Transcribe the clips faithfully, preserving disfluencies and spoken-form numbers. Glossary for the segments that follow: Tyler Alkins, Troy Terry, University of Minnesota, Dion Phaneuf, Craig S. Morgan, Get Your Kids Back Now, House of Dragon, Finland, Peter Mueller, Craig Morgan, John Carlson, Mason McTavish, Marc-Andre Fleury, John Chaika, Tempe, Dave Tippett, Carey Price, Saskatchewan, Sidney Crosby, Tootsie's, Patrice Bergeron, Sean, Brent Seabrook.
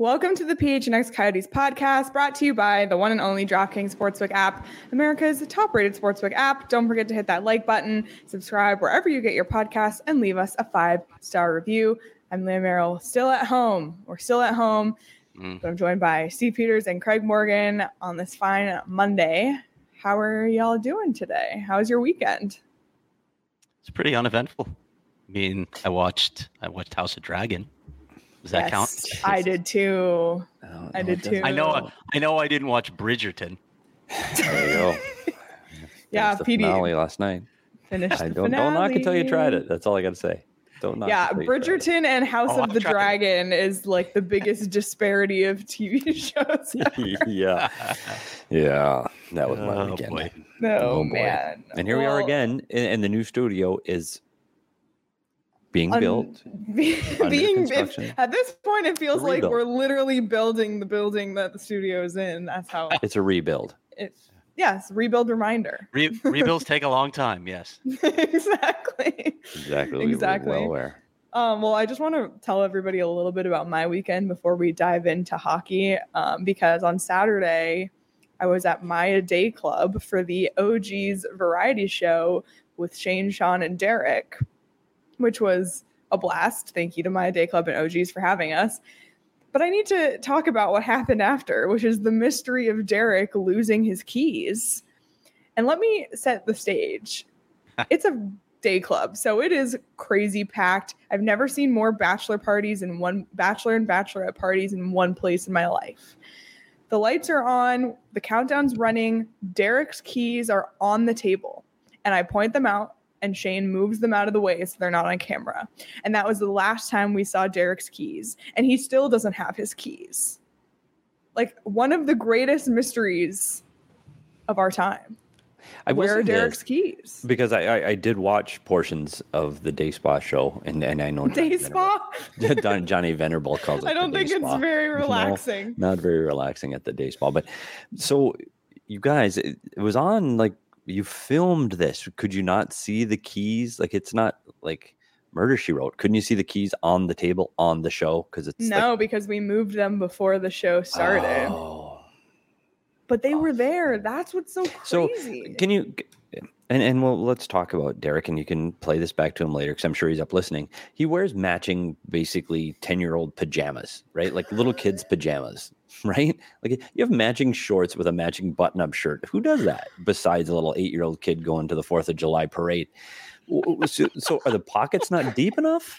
Welcome to the P H N X Coyotes podcast, brought to you by the one and only DraftKings Sportsbook app, America's top-rated sportsbook app. Don't forget to hit that like button, subscribe wherever you get your podcasts, and leave us a five-star review. I'm Leah Merrill, still at home. We're still at home, mm. but I'm joined by Steve Peters and Craig Morgan on this fine Monday. How are y'all doing today? How was your weekend? It's pretty uneventful. I mean, I watched I watched House of Dragon. Does that yes, count? I did too. No, I no, did too. I know. I know. I didn't watch Bridgerton. There you go. Yeah, the P D finale last night. Finished. I don't, don't knock until you tried it. That's all I got to say. Don't knock. Yeah, Bridgerton and House oh, of the Dragon it. is like the biggest disparity of T V shows. yeah, yeah, that was my oh, weekend. Boy. No, oh man. Boy. And here well, we are again, and the new studio is. Being Un- built. Be- being at this point, it feels like we're literally building the building that the studio is in. That's how it's a rebuild. It's yes, rebuild reminder. Re- rebuilds take a long time. Yes, exactly. Exactly. Exactly. Well aware. Um, well, I just want to tell everybody a little bit about my weekend before we dive into hockey, um, because on Saturday I was at Maya Day Club for the O G's variety show with Shane, Sean, and Derek, which was a blast. Thank you to Maya Day Club and O G's for having us. But I need to talk about what happened after, which is the mystery of Derek losing his keys. And let me set the stage. It's a day club, so it is crazy packed. I've never seen more bachelor parties in one bachelor and bachelorette parties in one place in my life. The lights are on, the countdown's running, Derek's keys are on the table, and I point them out. And Shane moves them out of the way so they're not on camera. And that was the last time we saw Derek's keys. And he still doesn't have his keys. Like, one of the greatest mysteries of our time. I Where are Derek's keys? Because I, I, I did watch portions of the Day Spa show. And, and I know Day John Spa? Venerable, Johnny Venerable calls it I don't think it's spa. very relaxing. No, not very relaxing at the Day Spa. But so, you guys, it, it was on, like, you filmed this. Could you not see the keys? Like, it's not like Murder, She Wrote. Couldn't you see the keys on the table on the show? Because it's no, like... because we moved them before the show started. Oh. But they oh. were there. That's what's so crazy. So can you? And and well, let's talk about Derek, and you can play this back to him later because I'm sure he's up listening. He wears matching, basically ten-year-old pajamas, right? Like little kids' pajamas, right? Like you have matching shorts with a matching button-up shirt. Who does that besides a little eight-year-old kid going to the Fourth of July parade? So, so are the pockets not deep enough?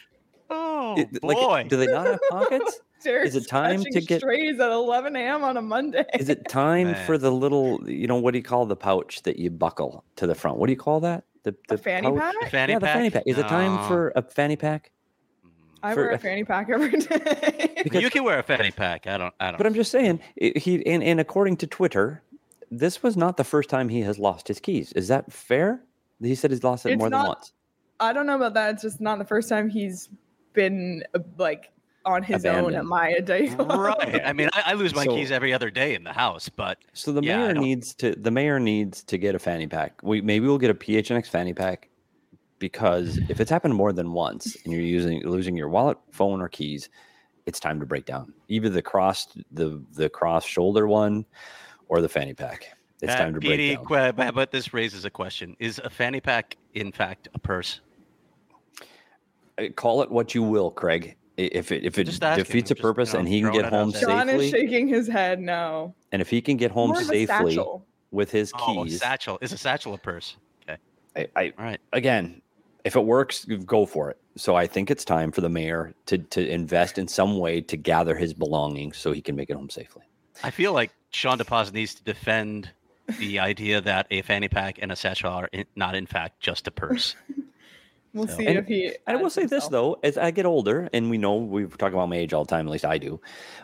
Oh, it, like, boy. Do they not have pockets? Derek's is it time to get strays at eleven a.m. on a Monday? Is it time Man. for the little, you know, what do you call the pouch that you buckle to the front? What do you call that? The, the fanny pouch? pack? The fanny yeah, pack? the fanny pack. Is no. it time for a fanny pack? I for, wear a fanny pack every day. Because, you can wear a fanny pack. I don't. I don't. But I'm just saying, it, he and, and according to Twitter, this was not the first time he has lost his keys. Is that fair? He said he's lost it it's more not, than once. I don't know about that. It's just not the first time he's been like. on his Abandoned. own at Maya Day. Right. I mean, I, I lose my so, keys every other day in the house, but so the yeah, mayor needs to the mayor needs to get a fanny pack. We maybe we'll get a P H N X fanny pack, because if it's happened more than once and you're using losing your wallet, phone, or keys, it's time to break down. Either the cross the the cross shoulder one or the fanny pack. It's uh, time to P D, break down. But this raises a question. Is a fanny pack, in fact, a purse? Call it what you will, Craig. If it, if it defeats a purpose and he can get home safely. John is shaking his head no. And if he can get home safely with his keys. Oh, satchel. Is a satchel a purse? Okay. I, I, All right. Again, if it works, go for it. So I think it's time for the mayor to, to invest in some way to gather his belongings so he can make it home safely. I feel like Sean DePaz needs to defend the idea that a fanny pack and a satchel are in, not, in fact, just a purse. We'll so. see and, if he. I will say himself. this though, as I get older, and we know we talk about my age all the time. At least I do.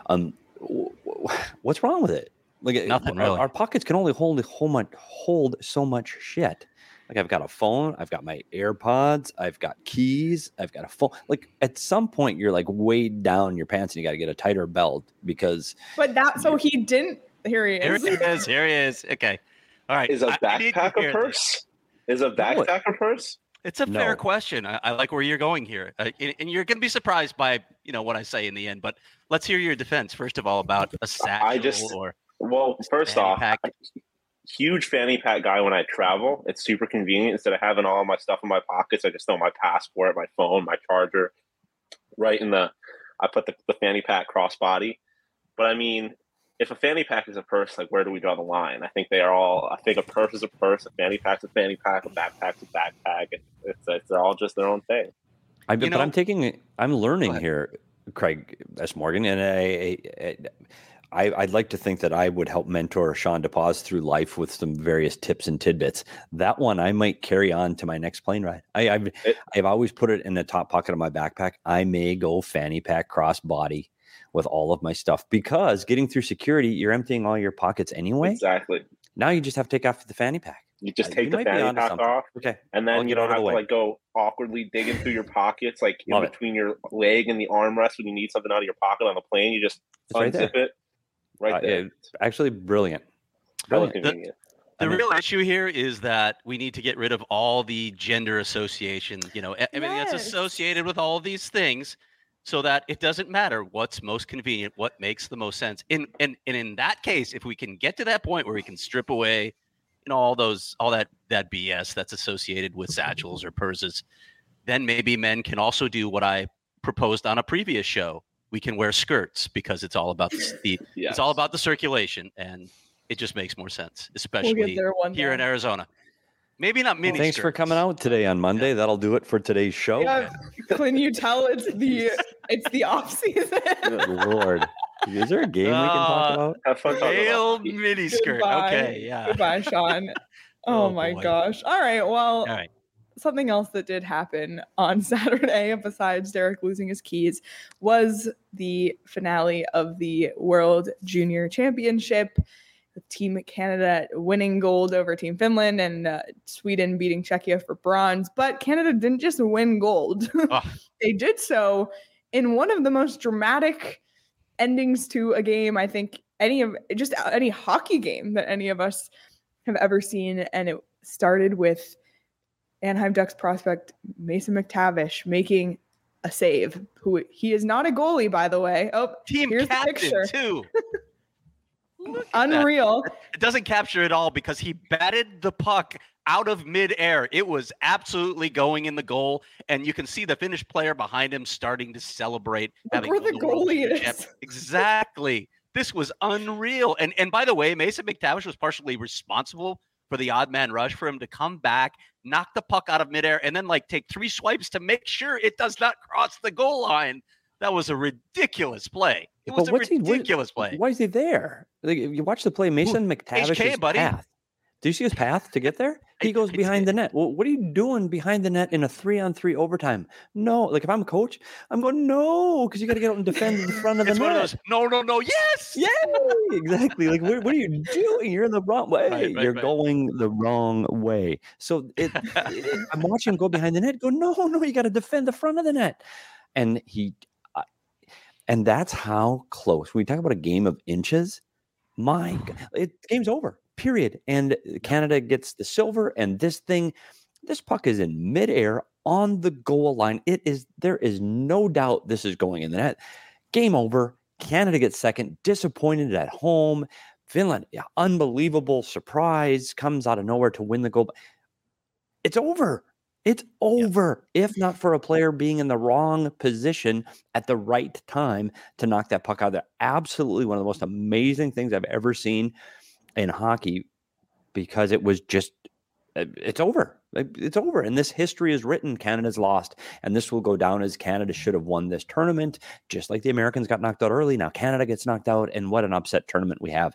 Um, w- w- what's wrong with it? Like nothing. Our, really. our pockets can only hold hold hold so much shit. Like I've got a phone, I've got my AirPods, I've got keys, I've got a phone. Like at some point, you're like weighed down your pants, and you got to get a tighter belt because. But that so he didn't. Here he is. Here he is. Here he is. Okay. All right. Is a backpack a purse? This. Is a backpack a purse? It's a no. fair question. I, I like where you're going here, uh, and, and you're going to be surprised by you know what I say in the end. But let's hear your defense first of all about a satchel. I just or well, first off, pack. huge fanny pack guy. When I travel, it's super convenient. Instead of having all my stuff in my pockets, I just throw my passport, my phone, my charger, right in the. I put the, the fanny pack crossbody, but I mean, if a fanny pack is a purse, like where do we draw the line? I think they are all. I think a purse is a purse, a fanny pack's a fanny pack, a backpack's a backpack, and it's it's all just their own thing. I but know, I'm taking, I'm learning here, Craig S. Morgan, and I, I, I, I'd like to think that I would help mentor Sean DePaz through life with some various tips and tidbits. That one I might carry on to my next plane ride. I, I've it, I've always put it in the top pocket of my backpack. I may go fanny pack crossbody with all of my stuff, because getting through security, you're emptying all your pockets anyway. Exactly. Now you just have to take off the fanny pack. You just like, take you the fanny pack something. off. Okay. And then I'll you don't have to like go awkwardly digging through your pockets, like Love in between it. your leg and the armrest when you need something out of your pocket on the plane. You just it's unzip right it right uh, there. It's actually brilliant. brilliant. brilliant. The, the real issue here is that we need to get rid of all the gender association, you know, everything yes. that's associated with all these things. So that it doesn't matter what's most convenient, what makes the most sense. In and, and in that case, if we can get to that point where we can strip away, you know, all those all that that B S that's associated with satchels or purses, then maybe men can also do what I proposed on a previous show. We can wear skirts because it's all about the, the yes. it's all about the circulation, and it just makes more sense, especially we'll here in Arizona. Maybe not mini. Well, thanks skirts. for coming out today on Monday. Yeah. That'll do it for today's show. Yeah, can you tell it's the it's the off season? Good Lord, is there a game uh, we can talk about? Have fun male mini skirt. Okay, yeah. Goodbye, Sean. oh, oh my boy. gosh. All right. Well, All right. something else that did happen on Saturday, besides Derek losing his keys, was the finale of the World Junior Championship. Team Canada winning gold over Team Finland and uh, Sweden beating Czechia for bronze. But Canada didn't just win gold. Oh. They did so in one of the most dramatic endings to a game, I think, any of just any hockey game that any of us have ever seen. And it started with Anaheim Ducks prospect Mason McTavish making a save. Who he is not a goalie, by the way. Oh, team here's captain the picture. too. Unreal. That. It doesn't capture it all because he batted the puck out of midair. It was absolutely going in the goal, and you can see the Finnish player behind him starting to celebrate. Look where the goalie is. Exactly. This was unreal. And and by the way, Mason McTavish was partially responsible for the odd man rush for him to come back, knock the puck out of midair, and then like take three swipes to make sure it does not cross the goal line. That was a ridiculous play. It was but a ridiculous he, what, play. Why is he there? Like, you watch the play, Mason McTavish's H K, buddy. path. Do you see his path to get there? He goes behind the net. Well, what are you doing behind the net in a three-on-three overtime? No. Like, if I'm a coach, I'm going, no, because you got to get out and defend in front of the it's net. One of those, no, no, no, yes! Yeah, exactly. Like, what, what are you doing? You're in the wrong way. Right, right, You're right. going the wrong way. So it, it, I'm watching him go behind the net, go, no, no, you got to defend the front of the net. And he... And that's how close. When we talk about a game of inches, my God, it, game's over, period. And Canada gets the silver, and this thing, this puck is in midair on the goal line. It is. There is no doubt this is going in the net. Game over. Canada gets second, disappointed at home. Finland, yeah, unbelievable surprise, comes out of nowhere to win the gold. It's over. It's over, yeah. If not for a player being in the wrong position at the right time to knock that puck out of there. Absolutely one of the most amazing things I've ever seen in hockey, because it was just, it's over. It's over. And this history is written. Canada's lost. And this will go down as Canada should have won this tournament, just like the Americans got knocked out early. Now Canada gets knocked out, and what an upset tournament we have,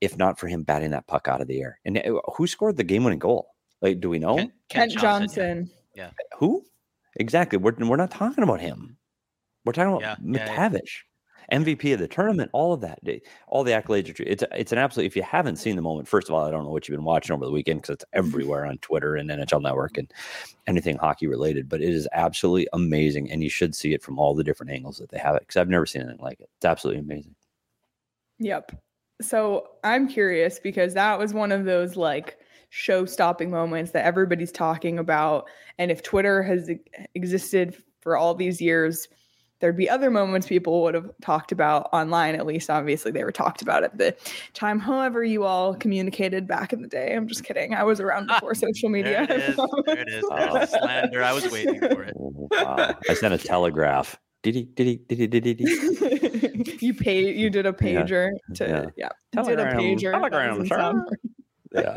if not for him batting that puck out of the air. And who scored the game-winning goal? Like, do we know? Kent, Kent Johnson. Johnson. Yeah. Who? Exactly. We're we're not talking about him. We're talking about yeah, McTavish, yeah, yeah. M V P of the tournament. All of that. All the accolades. Are true. It's it's an absolute. If you haven't seen the moment, first of all, I don't know what you've been watching over the weekend, because it's everywhere on Twitter and N H L Network and anything hockey related. But it is absolutely amazing, and you should see it from all the different angles that they have it, because I've never seen anything like it. It's absolutely amazing. Yep. So I'm curious, because that was one of those like show-stopping moments that everybody's talking about, and if Twitter has existed for all these years, there'd be other moments people would have talked about online. At least, obviously, they were talked about at the time, however you all communicated back in the day. I'm just kidding. I was around before ah, social media. There it is. There it is. There's a slander. I was waiting for it. Wow. I sent a telegraph. Diddy, diddy, diddy, diddy, diddy. You paid. You did a pager. Yeah. To yeah. yeah. Did a pager. Telegram. Sure. Yeah.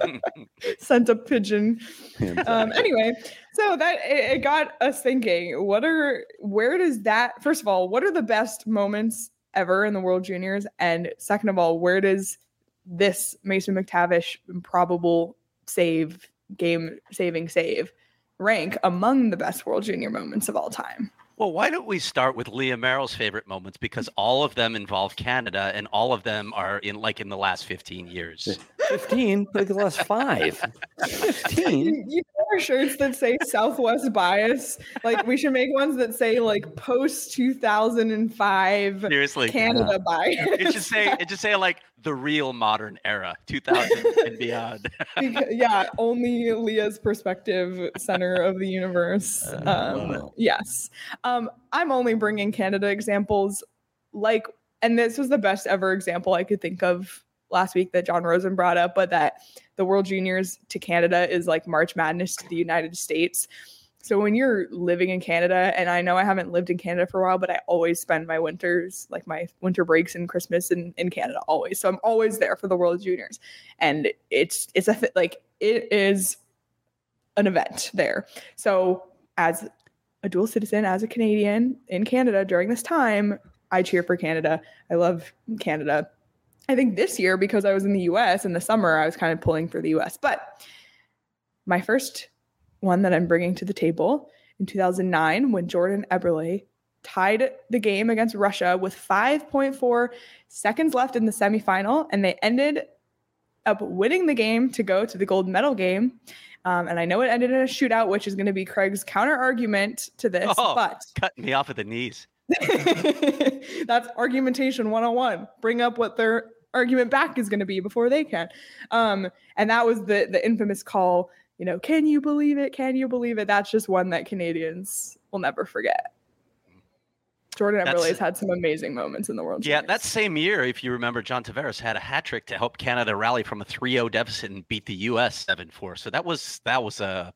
Sent a pigeon. Exactly. Um, anyway, so that it, it got us thinking, what are, where does that, first of all, what are the best moments ever in the World Juniors? And second of all, where does this Mason McTavish improbable save, game saving save, rank among the best World Junior moments of all time? Well, why don't we start with Leah Merrill's favorite moments, because all of them involve Canada and all of them are in like in the last fifteen years. fifteen? Like the last five. fifteen? You, you wear shirts that say Southwest bias. Like we should make ones that say like post two thousand five seriously Canada yeah. bias. It should say, it should say like the real modern era, two thousand and beyond. Because, yeah, only Leah's perspective, center of the universe. Um, yes. Um, I'm only bringing Canada examples like, and this was the best ever example I could think of last week that John Rosen brought up, but that the World Juniors to Canada is like March Madness to the United States. So when you're living in Canada, and I know I haven't lived in Canada for a while, but I always spend my winters, like my winter breaks and Christmas in, in Canada always. So I'm always there for the World Juniors. And it's, it's a, like, it is an event there. So as a dual citizen, as a Canadian in Canada during this time, I cheer for Canada. I love Canada. I think this year, because I was in the U S in the summer, I was kind of pulling for the U S. But my first one that I'm bringing to the table in two thousand nine, when Jordan Eberle tied the game against Russia with five point four seconds left in the semifinal, and they ended up winning the game to go to the gold medal game. Um, and I know it ended in a shootout, which is going to be Craig's counter argument to this. Oh, but cutting me off at the knees. That's argumentation one oh one. Bring up what their argument back is going to be before they can. Um, and that was the the infamous call, you know, can you believe it? Can you believe it? That's just one that Canadians will never forget. Jordan Eberle's had some amazing moments in the World Juniors. Yeah, that same year, if you remember, John Tavares had a hat trick to help Canada rally from a three oh deficit and beat the U S seven four. So that was that was a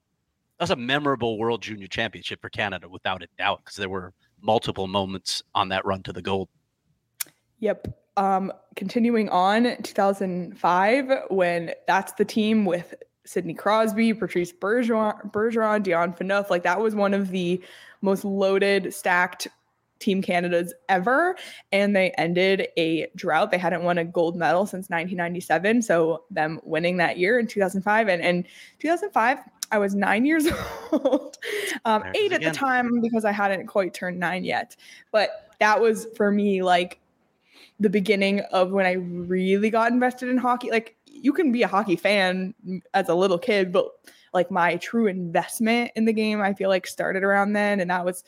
that was a memorable World Junior Championship for Canada, without a doubt, because there were multiple moments on that run to the gold. Yep. Um, continuing on, two thousand five, when that's the team with Sidney Crosby, Patrice Bergeron, Bergeron, Dion Phaneuf. Like that was one of the most loaded, stacked Team Canada's ever. And they ended a drought. They hadn't won a gold medal since nineteen ninety-seven. So them winning that year in two thousand five, and in two thousand five, I was nine years old, um, eight at the time, because I hadn't quite turned nine yet. But that was for me, like the beginning of when I really got invested in hockey. Like you can be a hockey fan as a little kid, but like my true investment in the game, I feel like started around then. And that was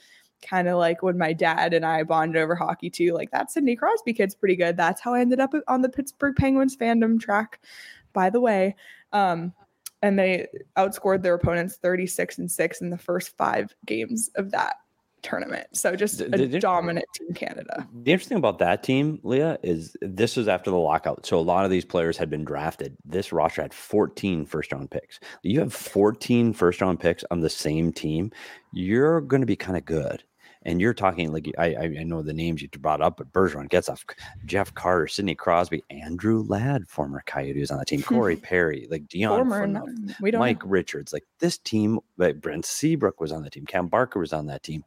kind of like when my dad and I bonded over hockey too. Like that Sidney Crosby kid's pretty good. That's how I ended up on the Pittsburgh Penguins fandom track, by the way. Um, And they outscored their opponents thirty-six and six in the first five games of that tournament. So just a the, the, dominant team Canada. The interesting about that team, Leah, is this was after the lockout. So a lot of these players had been drafted. This roster had fourteen first-round picks. You have fourteen first-round picks on the same team. You're going to be kind of good. And you're talking like I, I know the names you brought up, but Bergeron, Getzoff, Jeff Carter, Sidney Crosby, Andrew Ladd, former Coyotes on the team, Corey Perry, like Dion Phaneuf, Mike know. Richards, like this team. Like Brent Seabrook was on the team, Cam Barker was on that team.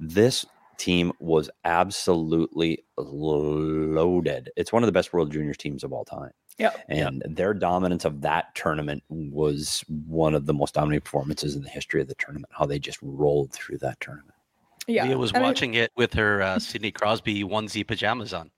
This team was absolutely loaded. It's one of the best World Juniors teams of all time. Yeah, and yep. their dominance of that tournament was one of the most dominant performances in the history of the tournament. How they just rolled through that tournament. Yeah, Leah was and watching I, it with her uh, Sidney Crosby onesie pajamas on.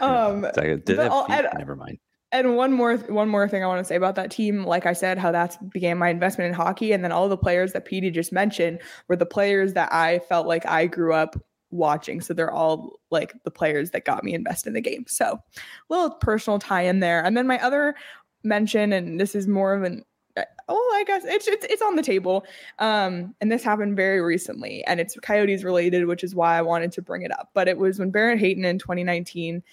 um, it's like, did all, and, never mind. And one more, one more thing I want to say about that team. Like I said, how that's began my investment in hockey, and then all the players that Petey just mentioned were the players that I felt like I grew up watching. So they're all like the players that got me invested in the game. So a little personal tie in there. And then my other mention, and this is more of an oh, I guess it's, it's it's on the table. Um, and this happened very recently, and it's Coyotes related, which is why I wanted to bring it up. But it was when Baron Hayton in twenty nineteen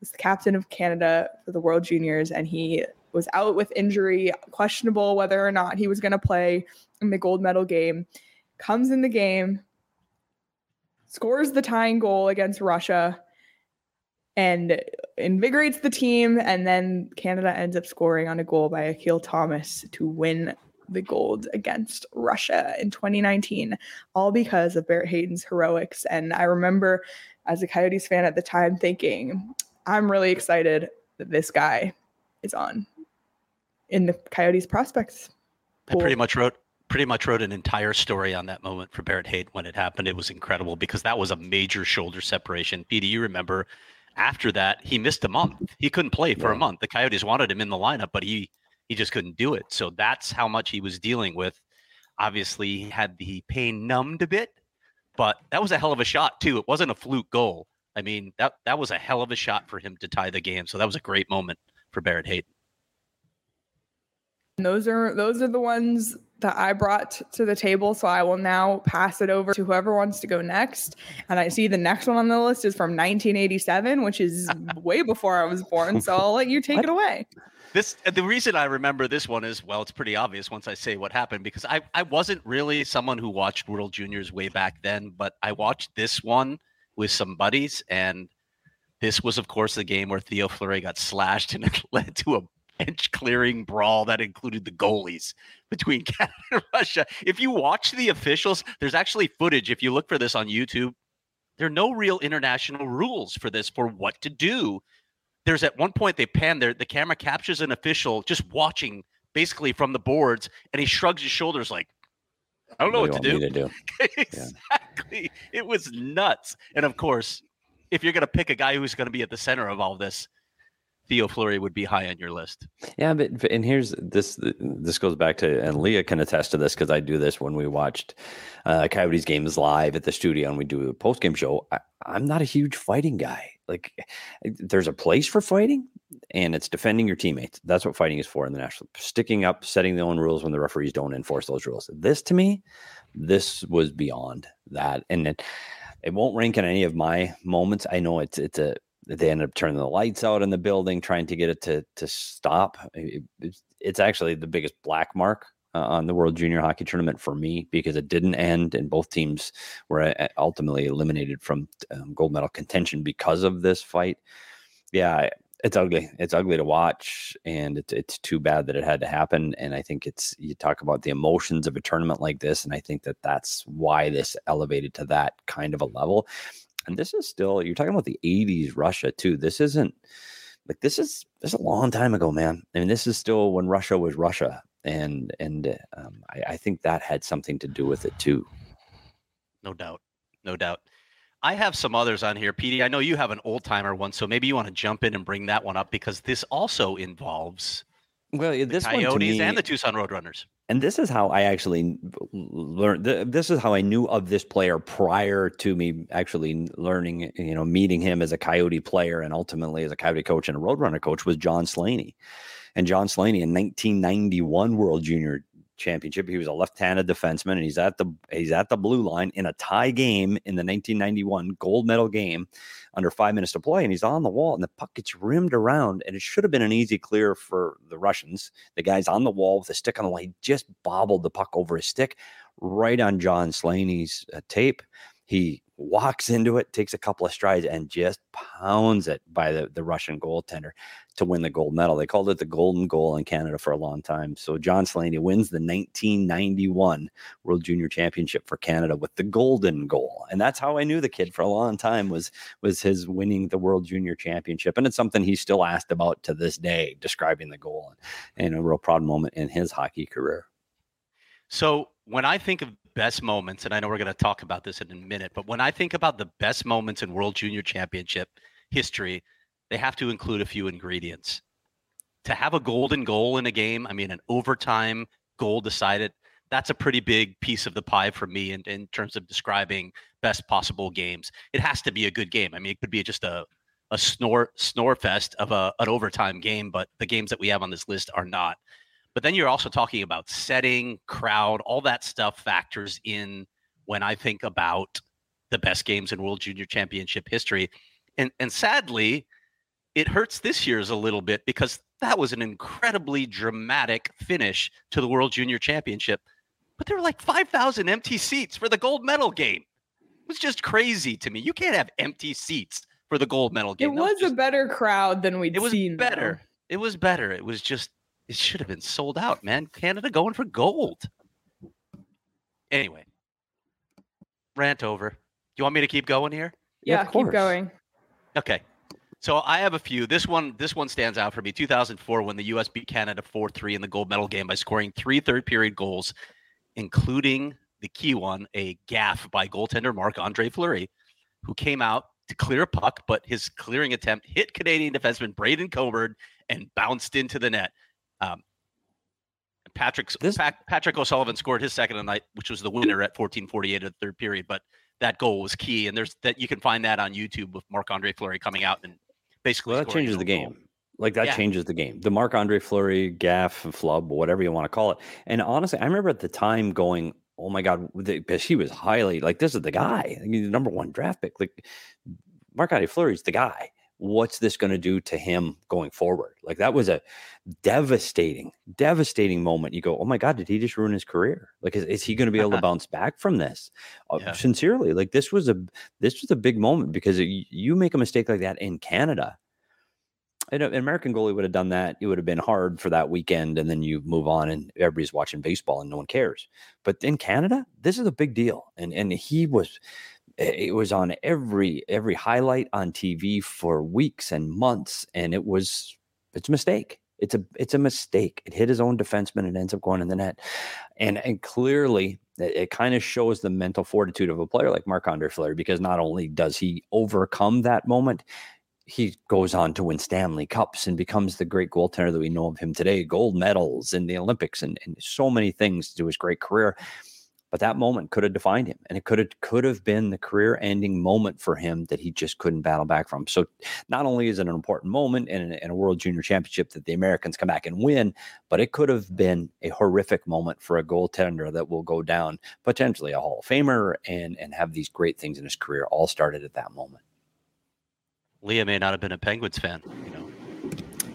was the captain of Canada for the World Juniors, and he was out with injury, questionable whether or not he was going to play in the gold medal game. Comes in the game, scores the tying goal against Russia, and invigorates the team, and then Canada ends up scoring on a goal by Akil Thomas to win the gold against Russia in twenty nineteen, all because of Barrett Hayton's heroics. And I remember as a Coyotes fan at the time thinking, I'm really excited that this guy is on in the Coyotes prospects pool. I pretty much wrote pretty much wrote an entire story on that moment for Barrett Hayton when it happened. It was incredible because that was a major shoulder separation. Petey, you remember after that, he missed a month. He couldn't play for yeah. a month. The Coyotes wanted him in the lineup, but he he just couldn't do it. So that's how much he was dealing with. Obviously, he had the pain numbed a bit, but that was a hell of a shot, too. It wasn't a fluke goal. I mean, that, that was a hell of a shot for him to tie the game. So that was a great moment for Barrett Hayton. And those are those are the ones that I brought to the table. So I will now pass it over to whoever wants to go next. And I see the next one on the list is from nineteen eighty-seven, which is way before I was born. So I'll let you take it away. This the reason I remember this one is, well, it's pretty obvious once I say what happened, because I, I wasn't really someone who watched World Juniors way back then, but I watched this one with some buddies. And this was, of course, the game where Theo Fleury got slashed, and it led to a bench-clearing brawl that included the goalies between Canada and Russia. If you watch the officials, there's actually footage. If you look for this on YouTube, there are no real international rules for this, for what to do. There's at one point they pan there. The camera captures an official just watching basically from the boards, and he shrugs his shoulders like, I don't know what, what do to, do. to do. Exactly. Yeah. It was nuts. And of course, if you're going to pick a guy who's going to be at the center of all this, Theo Fleury would be high on your list. Yeah, but and here's this. This goes back to, and Leah can attest to this because I do this when we watched uh, Coyotes games live at the studio and we do a post game show. I, I'm not a huge fighting guy. Like, there's a place for fighting, and it's defending your teammates. That's what fighting is for in the national. Sticking up, setting their own rules when the referees don't enforce those rules. This to me, this was beyond that, and it it won't rank in any of my moments. I know it's it's a. They ended up turning the lights out in the building, trying to get it to to stop. It, it's, it's actually the biggest black mark uh, on the World Junior Hockey Tournament for me, because it didn't end, and both teams were ultimately eliminated from um, gold medal contention because of this fight. Yeah, it's ugly. It's ugly to watch, and it's it's too bad that it had to happen. And I think it's you talk about the emotions of a tournament like this, and I think that that's why this elevated to that kind of a level. And this is still, you're talking about the eighties Russia too. This isn't like, this is, this is a long time ago, man. I mean, this is still when Russia was Russia. And, and um, I, I think that had something to do with it too. No doubt. No doubt. I have some others on here. Petey, I know you have an old timer one, so maybe you want to jump in and bring that one up, because this also involves well, the this Coyotes one to me, and the Tucson Roadrunners. And this is how I actually learned. This is how I knew of this player prior to me actually learning, you know, meeting him as a Coyote player and ultimately as a Coyote coach and a Roadrunner coach, was John Slaney. And John Slaney in nineteen ninety-one World Junior Championship. He was a left-handed defenseman, and he's at the he's at the blue line in a tie game in the nineteen ninety-one gold medal game, under five minutes to play, and he's on the wall, and the puck gets rimmed around, and it should have been an easy clear for the Russians. The guy's on the wall with a stick on the line, just bobbled the puck over his stick, right on John Slaney's uh, tape. He walks into it, takes a couple of strides, and just pounds it by the, the Russian goaltender to win the gold medal. They called it the golden goal in Canada for a long time. So John Slaney wins the nineteen ninety-one World Junior Championship for Canada with the golden goal. And that's how I knew the kid for a long time, was, was his winning the World Junior Championship. And it's something he's still asked about to this day, describing the goal, and, and a real proud moment in his hockey career. So when I think of best moments, and I know we're going to talk about this in a minute, but when I think about the best moments in World Junior Championship history, they have to include a few ingredients. To have a golden goal in a game, I mean, an overtime goal decided, that's a pretty big piece of the pie for me in, in terms of describing best possible games. It has to be a good game. I mean, it could be just a, a snore, snore fest of a, an overtime game, but the games that we have on this list are not. But then you're also talking about setting, crowd, all that stuff factors in when I think about the best games in World Junior Championship history. And and sadly, it hurts this year's a little bit, because that was an incredibly dramatic finish to the World Junior Championship. But there were like five thousand empty seats for the gold medal game. It was just crazy to me. You can't have empty seats for the gold medal game. It was, was just a better crowd than we'd it was seen. Better. It was better. It was just... It should have been sold out, man. Canada going for gold. Anyway, rant over. Do you want me to keep going here? Yeah, yeah, keep going. Okay. So I have a few. This one, this one stands out for me. two thousand four, when the U S beat Canada four three in the gold medal game by scoring three third-period goals, including the key one, a gaffe by goaltender Marc-Andre Fleury, who came out to clear a puck, but his clearing attempt hit Canadian defenseman Braden Coburn and bounced into the net. Um, Patrick this, Pat, Patrick O'Sullivan scored his second of the night, which was the winner at fourteen forty-eight of the third period. But that goal was key, and there's that you can find that on YouTube with Marc-Andre Fleury coming out and basically well, that changes the game. Goal. Like that yeah. changes the game. The Marc-Andre Fleury gaff and flub, whatever you want to call it. And honestly, I remember at the time going, "Oh my God," because he was highly like, "This is the guy, I mean, the number one draft pick." Like Marc-Andre Fleury's the guy. What's this going to do to him going forward? Like that was a devastating, devastating moment. You go, oh my God, did he just ruin his career? Like, is, is he going to be able to bounce back from this? Yeah. Uh, sincerely, like this was a, this was a big moment, because it, you make a mistake like that in Canada, an American goalie would have done that. It would have been hard for that weekend, and then you move on and everybody's watching baseball and no one cares. But in Canada, this is a big deal. And, and he was, it was on every, every highlight on T V for weeks and months. And it was, it's a mistake. It's a, it's a mistake. It hit his own defenseman and ends up going in the net. And, and clearly it, it kind of shows the mental fortitude of a player like Marc-Andre Fleury, because not only does he overcome that moment, he goes on to win Stanley Cups and becomes the great goaltender that we know of him today, gold medals in the Olympics and, and so many things to his great career. But that moment could have defined him, and it could have, could have been the career-ending moment for him that he just couldn't battle back from. So not only is it an important moment in, in a World Junior Championship that the Americans come back and win, but it could have been a horrific moment for a goaltender that will go down potentially a Hall of Famer and, and have these great things in his career all started at that moment. Leah may not have been a Penguins fan, you know.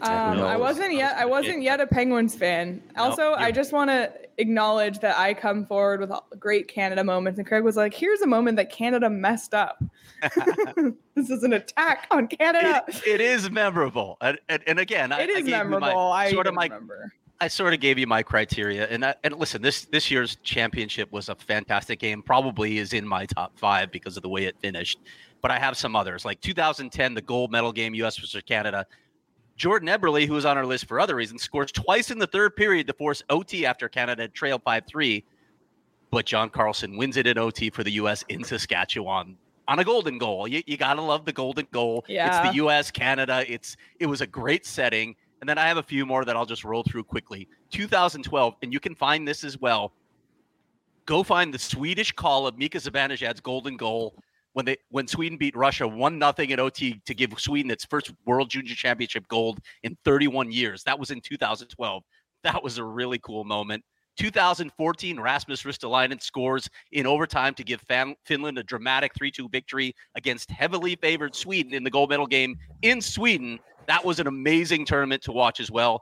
Um, I wasn't yet. I wasn't yet a Penguins fan. Also, nope, I just want to acknowledge that I come forward with great Canada moments, and Craig was like, "Here's a moment that Canada messed up." This is an attack on Canada. It, it is memorable, and, and, and again, it I, is I memorable. My, I sort of my, remember. I sort of gave you my criteria, and I, and listen, this this year's championship was a fantastic game. Probably is in my top five because of the way it finished, but I have some others like two thousand ten, the gold medal game, U S versus Canada. Jordan Eberle, who was on our list for other reasons, scores twice in the third period to force O T after Canada trailed five three. But John Carlson wins it in O T for the U S in Saskatchewan on a golden goal. You, you got to love the golden goal. Yeah. It's the U S, Canada. It's It was a great setting. And then I have a few more that I'll just roll through quickly. two thousand twelve, and you can find this as well. Go find the Swedish call of Mika Zibanejad's golden goal. When they when Sweden beat Russia one nothing at O T to give Sweden its first World Junior Championship gold in thirty-one years. That was in two thousand twelve. That was a really cool moment. two thousand fourteen, Rasmus Ristolainen scores in overtime to give Fan- Finland a dramatic three two victory against heavily favored Sweden in the gold medal game in Sweden. That was an amazing tournament to watch as well.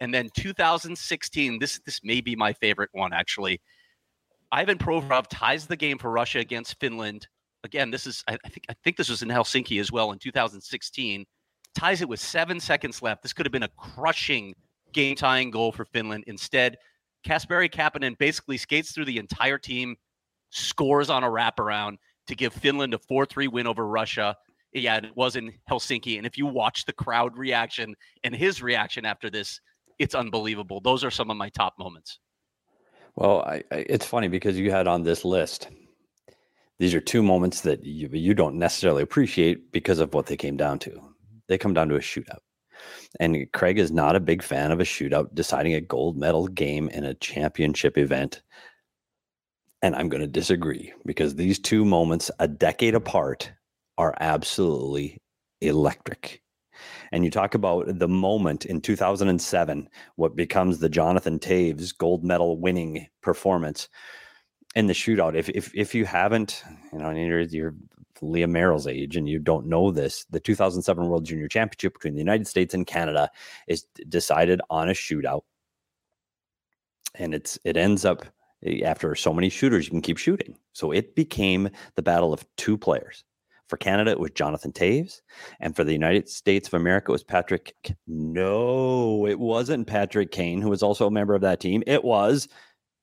And then two thousand sixteen, this this may be my favorite one, actually. Ivan Provorov ties the game for Russia against Finland. Again, this is I think I think this was in Helsinki as well in two thousand sixteen. Ties it with seven seconds left. This could have been a crushing game-tying goal for Finland. Instead, Kasperi Kapanen basically skates through the entire team, scores on a wraparound to give Finland a four three win over Russia. Yeah, it was in Helsinki. And if you watch the crowd reaction and his reaction after this, it's unbelievable. Those are some of my top moments. Well, I, I, it's funny because you had on this list, these are two moments that you, you don't necessarily appreciate because of what they came down to. They come down to a shootout. And Craig is not a big fan of a shootout deciding a gold medal game in a championship event. And I'm going to disagree because these two moments a decade apart are absolutely electric. And you talk about the moment in two thousand seven, what becomes the Jonathan Toews gold medal winning performance in the shootout. If if if you haven't, you know, you're, you're Leah Merrill's age and you don't know this, the two thousand seven World Junior Championship between the United States and Canada is decided on a shootout. And it's it ends up after so many shooters, you can keep shooting. So it became the battle of two players. For Canada, it was Jonathan Toews. And for the United States of America, it was Patrick. No, it wasn't Patrick Kane, who was also a member of that team. It was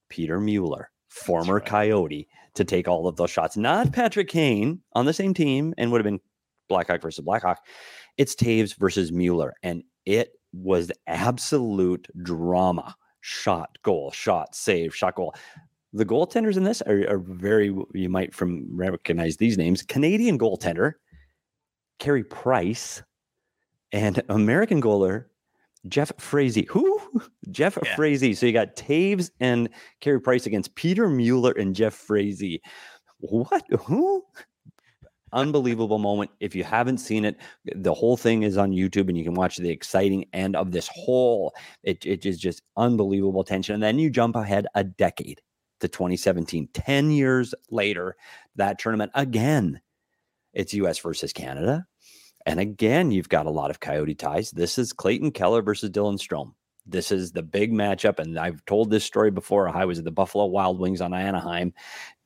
Peter Mueller, former right. Coyote, to take all of those shots. Not Patrick Kane on the same team and would have been Blackhawk versus Blackhawk. It's Toews versus Mueller. And it was absolute drama. Shot, goal, shot, save, shot, goal. The goaltenders in this are, are very, you might from recognize these names, Canadian goaltender, Carey Price, and American goaler, Jeff Frazee. Who? Jeff yeah. Frazee. So you got Toews and Carey Price against Peter Mueller and Jeff Frazee. What? Who? Unbelievable moment. If you haven't seen it, the whole thing is on YouTube and you can watch the exciting end of this whole, it, it is just unbelievable tension. And then you jump ahead a decade. The twenty seventeen, ten years later, that tournament again, it's U S versus Canada. And again, you've got a lot of Coyote ties. This is Clayton Keller versus Dylan Strome. This is the big matchup. And I've told this story before. I was at the Buffalo Wild Wings on Anaheim,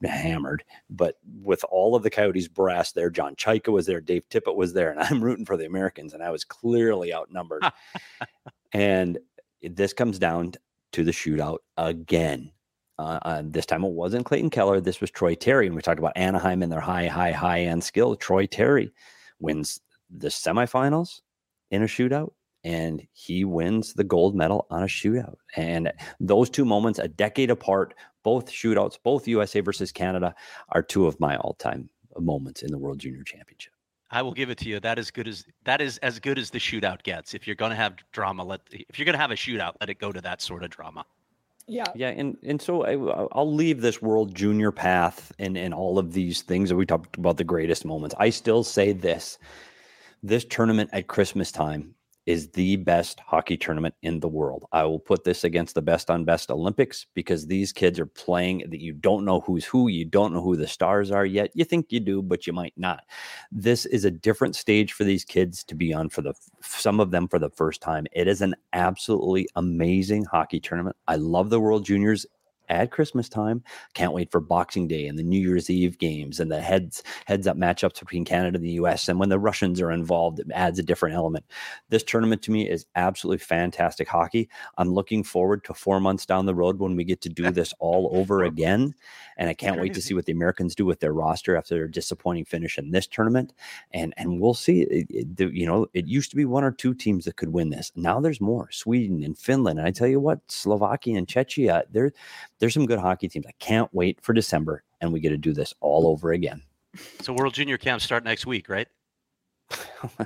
hammered, but with all of the Coyotes brass there, John Chaika was there, Dave Tippett was there, and I'm rooting for the Americans. And I was clearly outnumbered. And this comes down to the shootout again. Uh, uh, this time it wasn't Clayton Keller. This was Troy Terry. And we talked about Anaheim and their high, high, high end skill. Troy Terry wins the semifinals in a shootout and he wins the gold medal on a shootout. And those two moments a decade apart, both shootouts, both U S A versus Canada are two of my all time moments in the World Junior Championship. I will give it to you. That is good as that is as good as the shootout gets. If you're going to have drama, let if you're going to have a shootout, let it go to that sort of drama. Yeah. Yeah. And, and so I, I'll leave this World Junior path and, and all of these things that we talked about the greatest moments. I still say this, this tournament at Christmas time is the best hockey tournament in the world. I will put this against the best on best Olympics because these kids are playing that you don't know who's who. You don't know who the stars are yet. You think you do, but you might not. This is a different stage for these kids to be on for the, some of them for the first time. It is an absolutely amazing hockey tournament. I love the World Juniors at Christmas time. Can't wait for Boxing Day and the New Year's Eve games and the heads heads up matchups between Canada and the U S. And when the Russians are involved, it adds a different element. This tournament to me is absolutely fantastic hockey. I'm looking forward to four months down the road when we get to do this all over again. And I can't wait to see what the Americans do with their roster after their disappointing finish in this tournament. And and we'll see. It, it, you know, it used to be one or two teams that could win this. Now there's more. Sweden and Finland. And I tell you what, Slovakia and Czechia, they're There's some good hockey teams. I can't wait for December, and we get to do this all over again. So World Junior Camps start next week, right?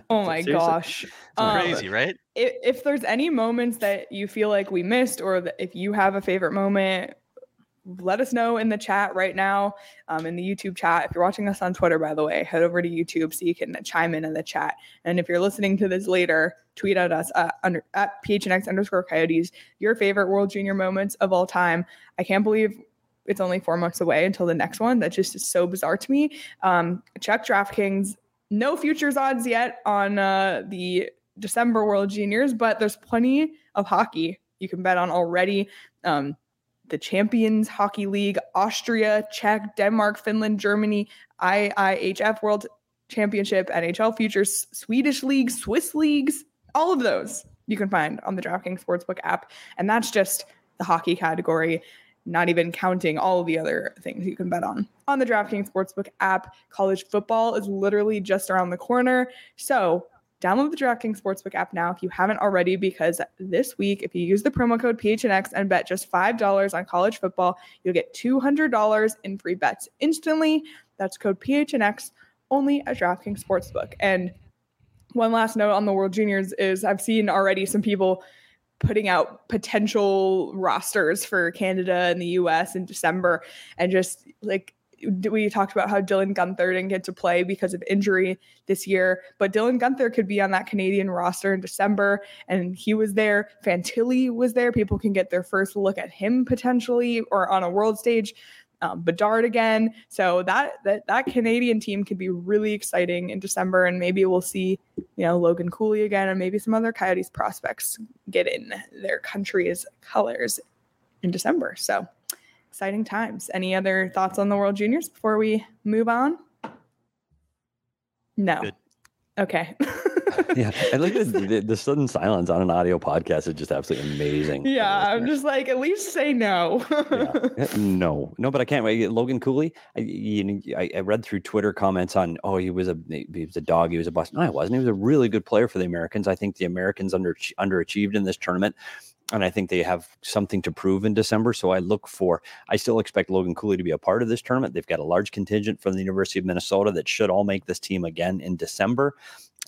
Oh, my Seriously? gosh. It's um, crazy, right? If, if there's any moments that you feel like we missed or if you have a favorite moment let us know in the chat right now, um, in the YouTube chat. If you're watching us on Twitter, by the way, head over to YouTube so you can chime in in the chat. And if you're listening to this later, tweet at us uh, under, at PHNX underscore Coyotes, your favorite World Junior moments of all time. I can't believe it's only four months away until the next one. That just is so bizarre to me. Um, check DraftKings. No futures odds yet on uh, the December World Juniors, but there's plenty of hockey you can bet on already. Um, the Champions Hockey League, Austria, Czech, Denmark, Finland, Germany, I I H F World Championship, N H L Futures, Swedish League, Swiss Leagues, all of those you can find on the DraftKings Sportsbook app. And that's just the hockey category, not even counting all the other things you can bet on. On the DraftKings Sportsbook app, college football is literally just around the corner. So download the DraftKings Sportsbook app now if you haven't already, because this week, if you use the promo code P H N X and bet just five dollars on college football, you'll get two hundred dollars in free bets instantly. That's code P H N X only at DraftKings Sportsbook. And one last note on the World Juniors is I've seen already some people putting out potential rosters for Canada and the U S in December, and just like, we talked about how Dylan Guenther didn't get to play because of injury this year, but Dylan Guenther could be on that Canadian roster in December, and he was there. Fantilli was there. People can get their first look at him potentially, or on a world stage. Um, Bedard again. So that, that that Canadian team could be really exciting in December, and maybe we'll see, you know, Logan Cooley again, and maybe some other Coyotes prospects get in their country's colors in December. So exciting times. Any other thoughts on the World Juniors before we move on? No. Good. Okay. Yeah. I like the, the, the sudden silence on an audio podcast is just absolutely amazing. Yeah. I'm just like, at least say no. Yeah. No. No, but I can't wait. Logan Cooley, I, you know, I, I read through Twitter comments on, oh, he was a he was a dog. He was a bust. No, I wasn't. He was a really good player for the Americans. I think the Americans under underachieved in this tournament. And I think they have something to prove in December. So I look for, I still expect Logan Cooley to be a part of this tournament. They've got a large contingent from the University of Minnesota that should all make this team again in December.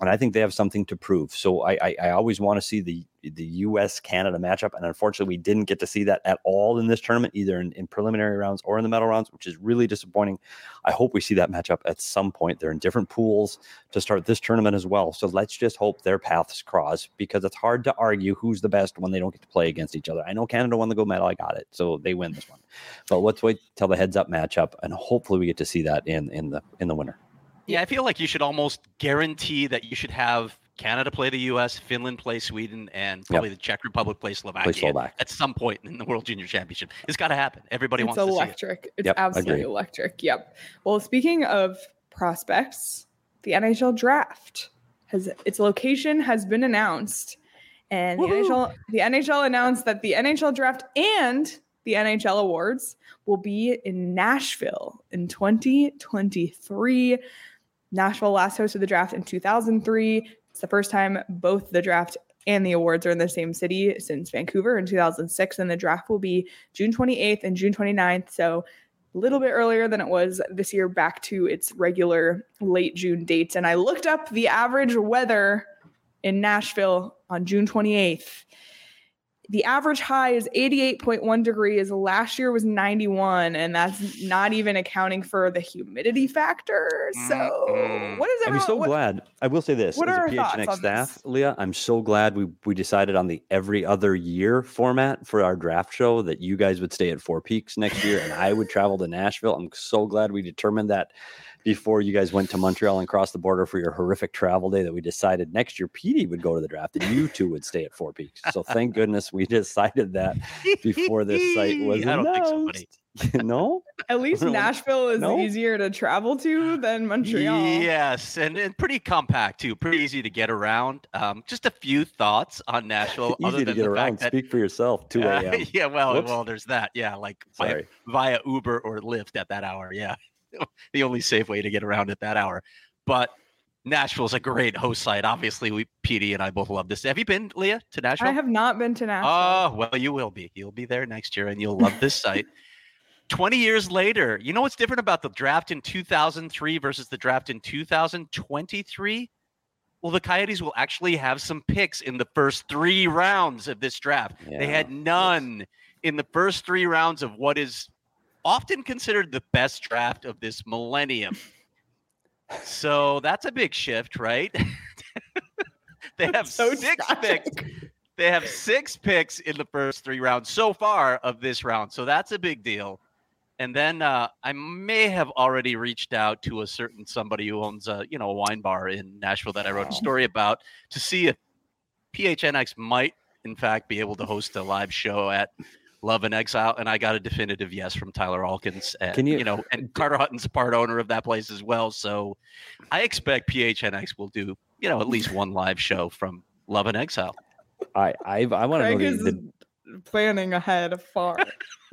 And I think they have something to prove. So I, I, I always want to see the the U S Canada matchup. And unfortunately, we didn't get to see that at all in this tournament, either in, in preliminary rounds or in the medal rounds, which is really disappointing. I hope we see that matchup at some point. They're in different pools to start this tournament as well. So let's just hope their paths cross, because it's hard to argue who's the best when they don't get to play against each other. I know Canada won the gold medal. I got it. So they win this one. But let's wait till the heads up matchup. And hopefully we get to see that in, in the in the winter. Yeah, I feel like you should almost guarantee that you should have Canada play the U S, Finland play Sweden, and probably yep. the Czech Republic play Slovakia play Slovak. at some point in the World Junior Championship. It's got to happen. Everybody it's wants electric. to see it. It's electric. It's yep, absolutely electric. Yep. Well, speaking of prospects, the N H L draft has its location has been announced, and the N H L, the N H L announced that the N H L draft and the N H L awards will be in Nashville in twenty twenty-three. Nashville last hosted the draft in two thousand three. It's the first time both the draft and the awards are in the same city since Vancouver in two thousand six. And the draft will be June twenty-eighth and June twenty-ninth. So a little bit earlier than it was this year, back to its regular late June dates. And I looked up the average weather in Nashville on June twenty-eighth. The average high is eighty-eight point one degrees. Last year was ninety-one, and that's not even accounting for the humidity factor. So what is that? I'm so what, glad. I will say this. What As are a P H N X staff, this? Leah, I'm so glad we, we decided on the every other year format for our draft show, that you guys would stay at Four Peaks next year and I would travel to Nashville. I'm so glad we determined that before you guys went to Montreal and crossed the border for your horrific travel day, that we decided next year Petey would go to the draft and you two would stay at Four Peaks. So thank goodness we decided that before this site was announced. I don't think so, buddy. No? At least Nashville is no? easier to travel to than Montreal. Yes, and, and pretty compact, too. Pretty easy to get around. Um, just a few thoughts on Nashville. Easy other to than get the around. Fact Speak that, for yourself, two a.m. Uh, yeah, well, well, there's that. Yeah, like via, via Uber or Lyft at that hour. Yeah. The only safe way to get around at that hour. But Nashville's a great host site. Obviously, we P D and I both love this. Have you been, Leah, to Nashville? I have not been to Nashville. Oh, well, you will be. You'll be there next year, and you'll love this site. twenty years later, you know what's different about the draft in two thousand three versus the draft in two thousand twenty-three? Well, the Coyotes will actually have some picks in the first three rounds of this draft. Yeah, they had none yes. in the first three rounds of what is often considered the best draft of this millennium. So that's a big shift, right? They have so six picks. They have six picks in the first three rounds so far of this round. So that's a big deal. And then uh, I may have already reached out to a certain somebody who owns a, you know, a wine bar in Nashville that I wrote a story about to see if P H N X might, in fact, be able to host a live show at Love and Exile. And I got a definitive yes from Tyler Alkins and, Can you, you know, and Carter Hutton's part owner of that place as well. So I expect P H N X will do, you know, at least one live show from Love and Exile. I I, I want to know the planning ahead far.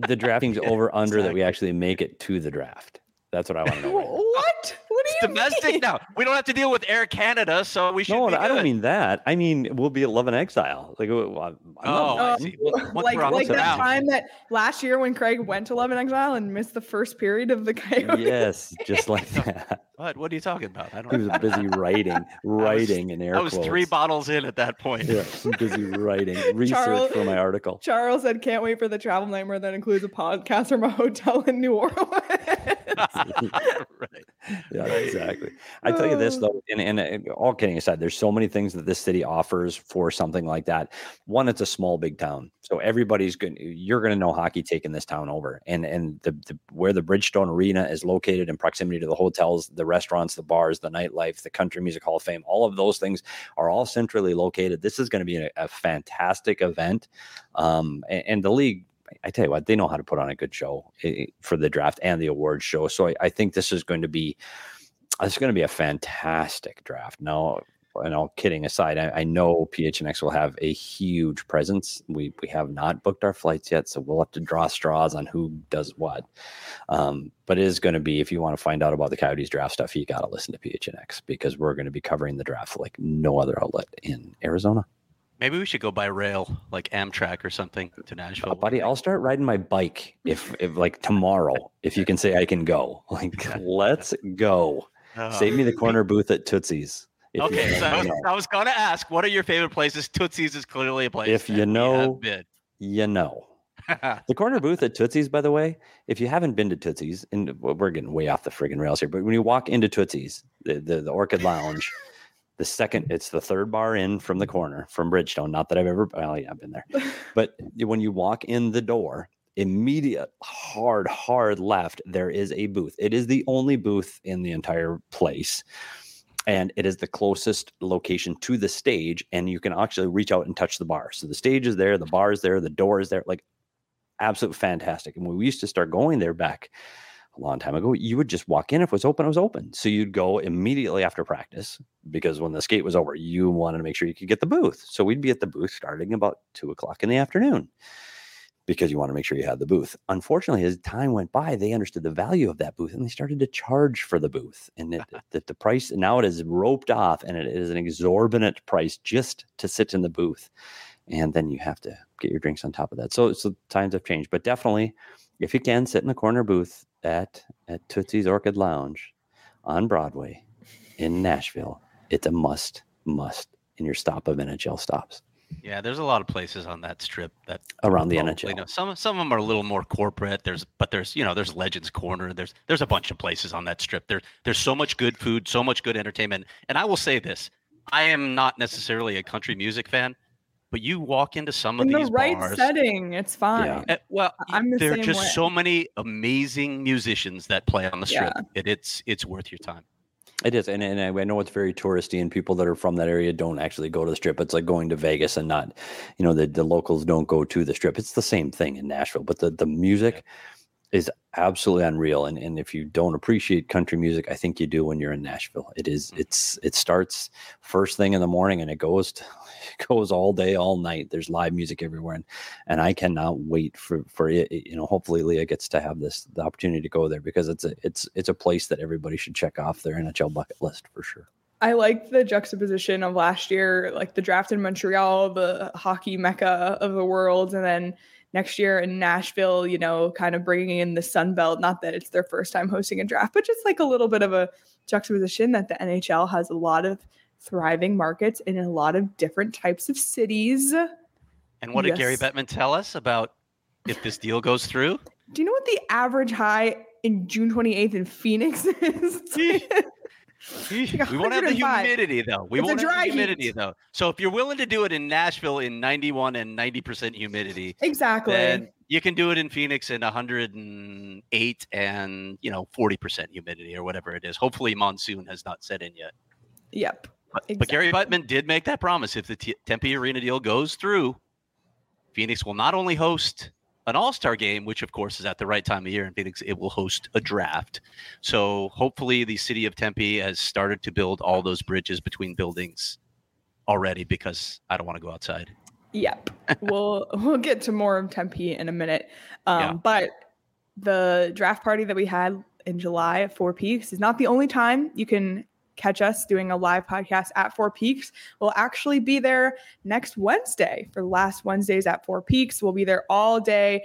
The DraftKings yeah, over under exactly. that we actually make it to the draft. That's what I want to know. Right what? What do you domestic mean? Now. We don't have to deal with Air Canada, so we should. No, be I good. Don't mean that. I mean we'll be at Love and Exile. Like I'm oh, not, I see. Well, like like the out. Time that last year when Craig went to Love and Exile and missed the first period of the Coyotes. Yes, just like that. What? What are you talking about? I don't. He was busy writing, writing was, in air. I was quotes. Three bottles in at that point. Yeah, busy writing research Charles, for my article. Charles said, "Can't wait for the travel nightmare that includes a podcast from a hotel in New Orleans." Right. Yeah, exactly. I tell you this though, and, and, and all kidding aside, there's so many things that this city offers for something like that. One, it's a small big town, so everybody's going. You're going to know hockey taking this town over, and and the, the where the Bridgerton Arena is located in proximity to the hotels, the restaurants, the bars, the nightlife, the Country Music Hall of Fame. All of those things are all centrally located. This is going to be a, a fantastic event, um, and, and the league. I tell you what, they know how to put on a good show for the draft and the awards show. So I, I think this is going to be, it's going to be a fantastic draft. Now, and all kidding aside, I, I know P H N X will have a huge presence. We we have not booked our flights yet, so we'll have to draw straws on who does what. Um, but it is going to be, if you want to find out about the Coyotes draft stuff, you got to listen to P H N X because we're going to be covering the draft like no other outlet in Arizona. Maybe we should go by rail, like Amtrak or something, to Nashville. Uh, buddy, I'll start riding my bike if, if like tomorrow, if you can say I can go. Like, let's go. Uh, Save me the corner booth at Tootsie's. Okay, so I was, I was gonna ask, what are your favorite places? Tootsie's is clearly a place. If you know, you know. The corner booth at Tootsie's, by the way, if you haven't been to Tootsie's, and we're getting way off the friggin' rails here, but when you walk into Tootsie's, the the, the Orchid Lounge. The second, it's the third bar in from the corner from Bridgestone. Not that I've ever, well, yeah, I've been there. But when you walk in the door, immediate hard, hard left, there is a booth. It is the only booth in the entire place. And it is the closest location to the stage. And you can actually reach out and touch the bar. So the stage is there, the bar is there, the door is there. Like, absolute fantastic. And when we used to start going there back a long time ago, you would just walk in. If it was open, it was open. So you'd go immediately after practice because when the skate was over, you wanted to make sure you could get the booth. So we'd be at the booth starting about two o'clock in the afternoon because you want to make sure you had the booth. Unfortunately, as time went by, they understood the value of that booth and they started to charge for the booth. And it, the, the price now it is roped off and it is an exorbitant price just to sit in the booth. And then you have to get your drinks on top of that. So, so times have changed, but definitely if you can sit in the corner booth at at Tootsie's Orchid Lounge on Broadway in Nashville, it's a must, must in your stop of N H L stops. Yeah, there's a lot of places on that strip that around the N H L. Know. Some some of them are a little more corporate. There's but there's you know there's Legends Corner. There's there's a bunch of places on that strip. There there's so much good food, so much good entertainment. And I will say this: I am not necessarily a country music fan. But you walk into some of these bars. In the right bars, setting, it's fine. Yeah. Well, I'm the there same are just way. So many amazing musicians that play on the strip. Yeah. It, it's it's worth your time. It is, and and I know it's very touristy, and people that are from that area don't actually go to the strip. It's like going to Vegas and not, you know, the, the locals don't go to the strip. It's the same thing in Nashville, but the, the music yeah. is absolutely unreal. And and if you don't appreciate country music, I think you do when you're in Nashville. It is mm-hmm. it's it starts first thing in the morning and it goes to goes all day, all night. There's live music everywhere. And, and I cannot wait for, for it. You know, hopefully Leah gets to have this, the opportunity to go there because it's a, it's, it's a place that everybody should check off their N H L bucket list for sure. I like the juxtaposition of last year, like the draft in Montreal, the hockey mecca of the world. And then next year in Nashville, you know, kind of bringing in the Sun Belt, not that it's their first time hosting a draft, but just like a little bit of a juxtaposition that the N H L has a lot of thriving markets in a lot of different types of cities. And what yes. did Gary Bettman tell us about if this deal goes through? Do you know what the average high in June twenty-eighth in Phoenix is? Like we won't have the humidity though. We it's won't have the humidity heat. though. So if you're willing to do it in Nashville in ninety-one and ninety percent humidity, exactly, then you can do it in Phoenix in one hundred eight and, you know, forty percent humidity or whatever it is. Hopefully monsoon has not set in yet. Yep. But, exactly. but Gary Bettman did make that promise. If the T- Tempe Arena deal goes through, Phoenix will not only host an all-star game, which of course is at the right time of year in Phoenix, it will host a draft. So hopefully the city of Tempe has started to build all those bridges between buildings already, because I don't want to go outside. Yep. we'll we'll get to more of Tempe in a minute. Um, yeah. But the draft party that we had in July at Four Peaks is not the only time you can catch us doing a live podcast at Four Peaks. We'll actually be there next Wednesday for last Wednesdays at Four Peaks. We'll be there all day,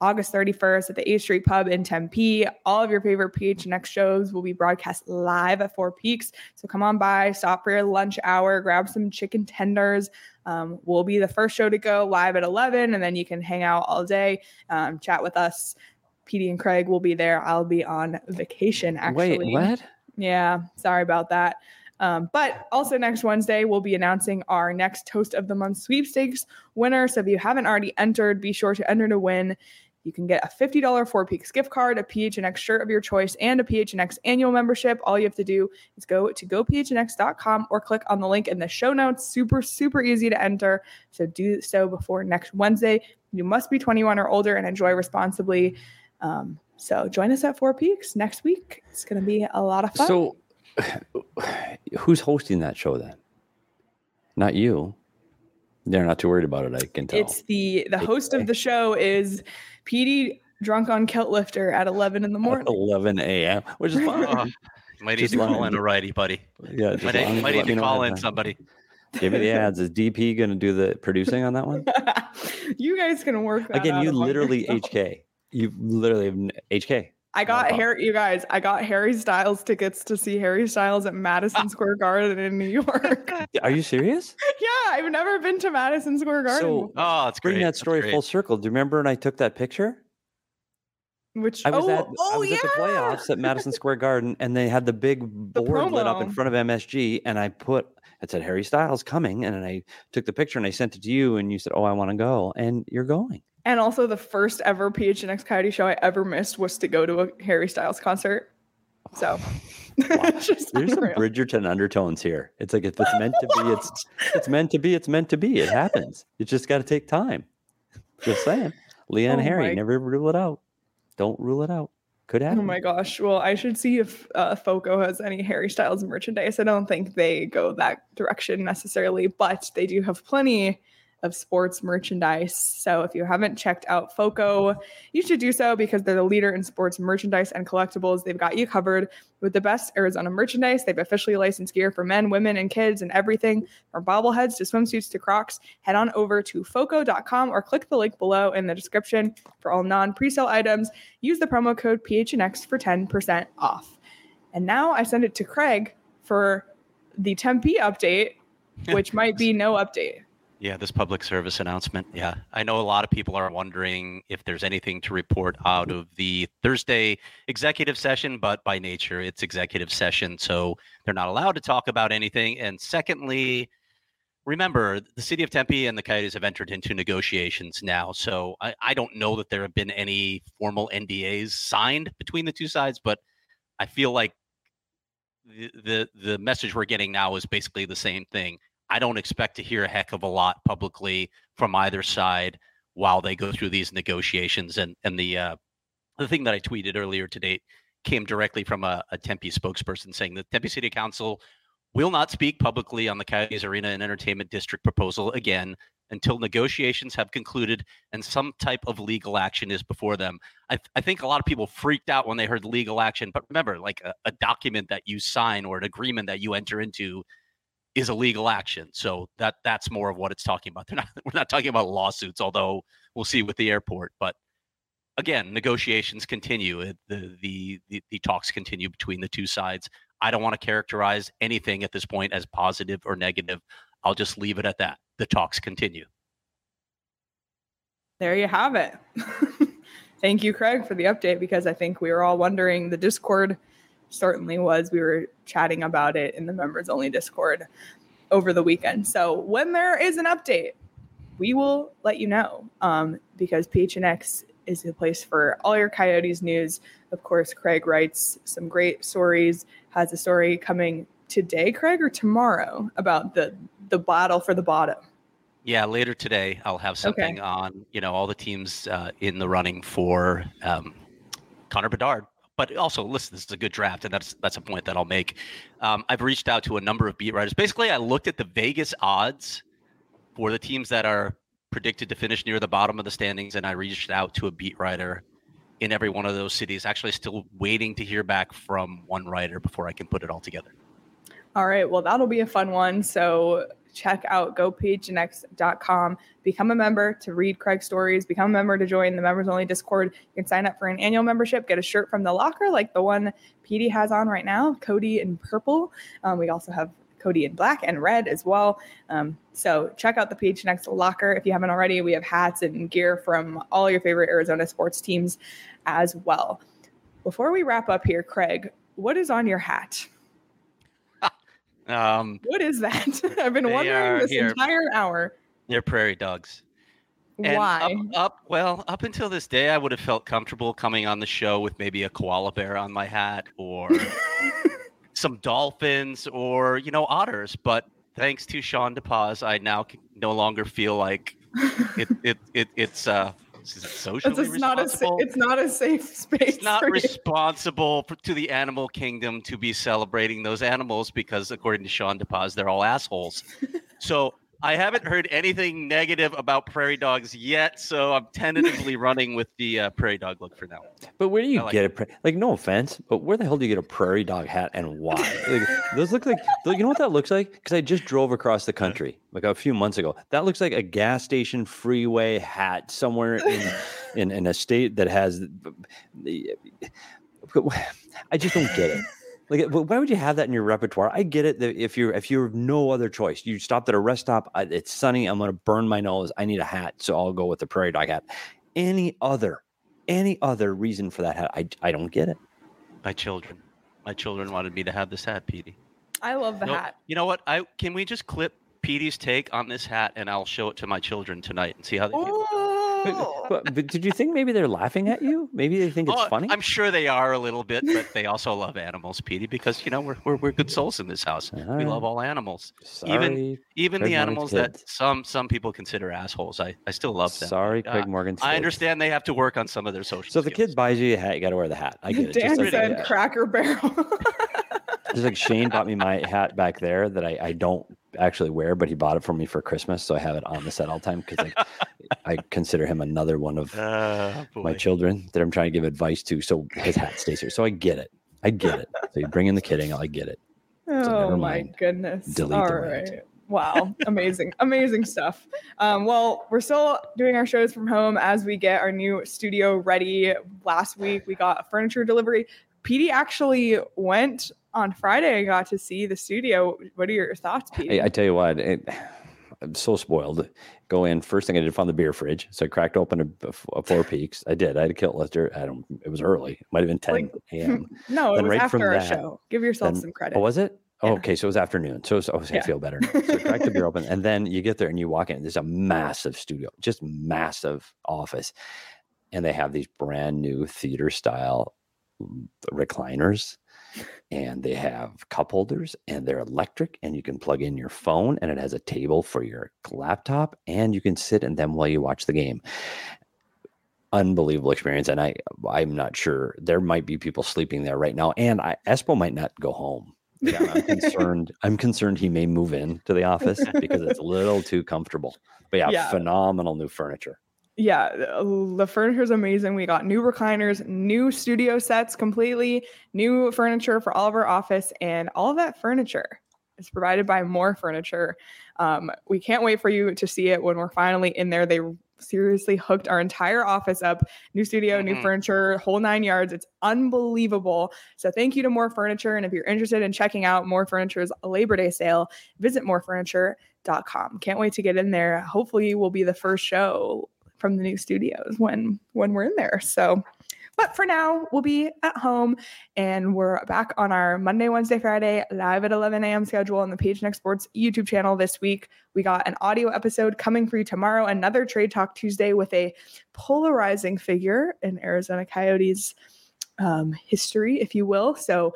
August thirty-first at the eighth Street Pub in Tempe. All of your favorite P H N X shows will be broadcast live at Four Peaks. So come on by, stop for your lunch hour, grab some chicken tenders. Um, we'll be the first show to go live at eleven, and then you can hang out all day, um, chat with us. P D and Craig will be there. I'll be on vacation, actually. Wait, what? Yeah, sorry about that. Um, but also next Wednesday, we'll be announcing our next Toast of the Month sweepstakes winner. So if you haven't already entered, be sure to enter to win. You can get a fifty dollars Four Peaks gift card, a P H N X shirt of your choice, and a P H N X annual membership. All you have to do is go to go p h n x dot com or click on the link in the show notes. Super, super easy to enter. So do so before next Wednesday. You must be twenty-one or older and enjoy responsibly. Um, So join us at Four Peaks next week. It's going to be a lot of fun. So who's hosting that show then? Not you. They're not too worried about it, I can tell. It's the, the host of the show is P D drunk on kilt lifter at eleven in the morning. At eleven a.m., which is fun. Oh, might need to call in a righty, buddy. Yeah, might need, might need to call in somebody. Give me the ads. Is D P going to do the producing on that one? You guys can work that Again, out you literally H K. You literally have H K. I got oh. Harry. You guys, I got Harry Styles tickets to see Harry Styles at Madison Square Garden in New York. Are you serious? Yeah, I've never been to Madison Square Garden. So, oh, it's bring great. that story full circle. Do you remember when I took that picture? Which I was, oh, at, oh, I was yeah. at the playoffs at Madison Square Garden, and they had the big the board promo. lit up in front of M S G, and I put it said Harry Styles coming, and then I took the picture and I sent it to you, and you said, "Oh, I want to go," and you're going. And also the first ever P H N X Coyote show I ever missed was to go to a Harry Styles concert. So wow. just there's unreal. some Bridgerton undertones here. It's like if it's meant to be, it's it's meant to be, it's meant to be. It happens. You just got to take time. Just saying. Leah and oh Harry, my. never rule it out. Don't rule it out. Could happen. Oh my gosh. Well, I should see if uh, FoCo has any Harry Styles merchandise. I don't think they go that direction necessarily, but they do have plenty of sports merchandise. So if you haven't checked out FoCo, you should do so because they're the leader in sports merchandise and collectibles. They've got you covered with the best Arizona merchandise. They've officially licensed gear for men, women, and kids and everything from bobbleheads to swimsuits to Crocs. Head on over to foco dot com or click the link below in the description for all non-presale items. Use the promo code P H N X for ten percent off. And now I send it to Craig for the Tempe update, which might be no update. Yeah, this public service announcement. Yeah, I know a lot of people are wondering if there's anything to report out of the Thursday executive session, but by nature, it's executive session, so they're not allowed to talk about anything. And secondly, remember, the city of Tempe and the Coyotes have entered into negotiations now, so I, I don't know that there have been any formal N D As signed between the two sides, but I feel like the the, the message we're getting now is basically the same thing. I don't expect to hear a heck of a lot publicly from either side while they go through these negotiations. And and the uh, the thing that I tweeted earlier today came directly from a, a Tempe spokesperson saying that Tempe City Council will not speak publicly on the Coyotes Arena and Entertainment District proposal again until negotiations have concluded and some type of legal action is before them. I, th- I think a lot of people freaked out when they heard legal action, but remember, like a, a document that you sign or an agreement that you enter into is a legal action. So that that's more of what it's talking about. They're not, we're not talking about lawsuits, although we'll see with the airport. But again, negotiations continue. The, the, the, the talks continue between the two sides. I don't want to characterize anything at this point as positive or negative. I'll just leave it at that. The talks continue. There you have it. thank you, Craig, for the update, because I think we were all wondering. The Discord certainly was. We were chatting about it in the members only Discord over the weekend. So when there is an update, we will let you know, um, because P H N X is the place for all your Coyotes news. Of course, Craig writes some great stories, has a story coming today, Craig, or tomorrow about the, the battle for the bottom. Yeah, later today, I'll have something okay. on, you know, all the teams uh, in the running for um, Connor Bedard. But also, listen, this is a good draft, and that's that's a point that I'll make. Um, I've reached out to a number of beat writers. Basically, I looked at the Vegas odds for the teams that are predicted to finish near the bottom of the standings, and I reached out to a beat writer in every one of those cities. Actually, still waiting to hear back from one writer before I can put it all together. All right, well, that'll be a fun one. So check out go p h n x dot com. Become a member to read Craig's stories. Become a member to join the members only Discord. You can sign up for an annual membership, get a shirt from the locker like the one Petey has on right now, Cody in purple. Um, we also have Cody in black and red as well. Um, so check out the P H N X locker if you haven't already. We have hats and gear from all your favorite Arizona sports teams as well. Before we wrap up here, Craig, what is on your hat? Um, what is that? I've been wondering this here. entire hour. They're prairie dogs. And Why? Up, up, well, up until this day, I would have felt comfortable coming on the show with maybe a koala bear on my hat or some dolphins or, you know, otters. But thanks to Sean DePaz, I now can no longer feel like it. it, it it's uh, is it socially it's responsible? Not a, it's not a safe space. It's not responsible for, to the animal kingdom to be celebrating those animals because, according to Sean DePaz, they're all assholes. So I haven't heard anything negative about prairie dogs yet, so I'm tentatively running with the uh, prairie dog look for now. But where do you like get it? Pra- like, no offense, but where the hell do you get a prairie dog hat and why? Like, those look like, you know what that looks like? Because I just drove across the country like a few months ago. That looks like a gas station freeway hat somewhere in in, in a state that has. I just don't get it. Like, why would you have that in your repertoire? I get it that if you're if you have no other choice, you stopped at a rest stop. It's sunny. I'm going to burn my nose. I need a hat, so I'll go with the prairie dog hat. Any other, any other reason for that hat? I, I don't get it. My children, my children wanted me to have this hat, Petey. I love the no, hat. You know what? I can we just clip Petey's take on this hat, and I'll show it to my children tonight and see how they feel. But, but, but did you think maybe they're laughing at you? Maybe they think it's oh, funny? I'm sure they are a little bit, but they also love animals, Petey, because, you know, we're we're, we're good souls in this house. Uh, we love all animals. Sorry, even even Craig the animals that some some people consider assholes. I, I still love them. Sorry, Craig uh, Morgan's I understand they have to work on some of their social So if skills. The kid buys you a hat, you got to wear the hat. I get it. Dan just said like, Cracker Barrel. Just like Shane bought me my hat back there that I, I don't actually wear, but he bought it for me for Christmas, so I have it on the set all the time because like, I consider him another one of uh, my children that I'm trying to give advice to, so his hat stays here. So I get it. I get it. So you bring in the kidding. I get it. So oh, never mind. My goodness. Delete all right. Rant. Wow. Amazing. Amazing stuff. Um, well, we're still doing our shows from home as we get our new studio ready. Last week, we got a furniture delivery. Petey actually went on Friday. I got to see the studio. What are your thoughts, Petey? I, I tell you what. It, I'm so spoiled. Go in. First thing I did, found the beer fridge. So I cracked open a, a Four Peaks. I did. I had a kilt lifter. I don't. It was early. It might have been ten like, a m. No, then it was right after our that, show. Give yourself then, some credit. Oh, was it? Yeah. Oh, okay, so it was afternoon. So, it was, oh, so yeah. I feel better. Now. So I cracked the beer open, and then you get there and you walk in. There's a massive studio, just massive office, and they have these brand new theater style recliners. And they have cup holders and they're electric and you can plug in your phone and it has a table for your laptop and you can sit in them while you watch the game. Unbelievable experience. And I, I'm not sure there might be people sleeping there right now. And I, Espo might not go home. Yeah, I'm concerned. I'm concerned he may move in to the office because it's a little too comfortable, but yeah, yeah. Phenomenal new furniture. Yeah, the furniture is amazing. We got new recliners, new studio sets, completely new furniture for all of our office, and all of that furniture is provided by More Furniture. Um, we can't wait for you to see it when we're finally in there. They seriously hooked our entire office up. New studio, mm-hmm. new furniture, whole nine yards. It's unbelievable. So thank you to More Furniture. And if you're interested in checking out More Furniture's Labor Day sale, visit more furniture dot com. Can't wait to get in there. Hopefully, we'll be the first show from the new studios when when we're in there. So, but for now, we'll be at home, and we're back on our Monday, Wednesday, Friday live at eleven a.m. schedule on the Page Next Sports YouTube channel this week. We got an audio episode coming for you tomorrow, another Trade Talk Tuesday with a polarizing figure in Arizona Coyotes um, history, if you will. So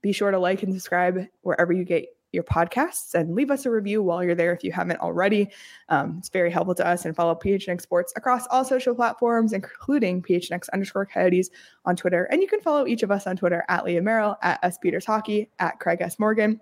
be sure to like and subscribe wherever you get your podcasts, and leave us a review while you're there if you haven't already. Um, it's very helpful to us. And follow PHNX Sports across all social platforms, including PHNX underscore Coyotes on Twitter. And you can follow each of us on Twitter at Leah Merrill, at S Peters Hockey, at Craig S Morgan,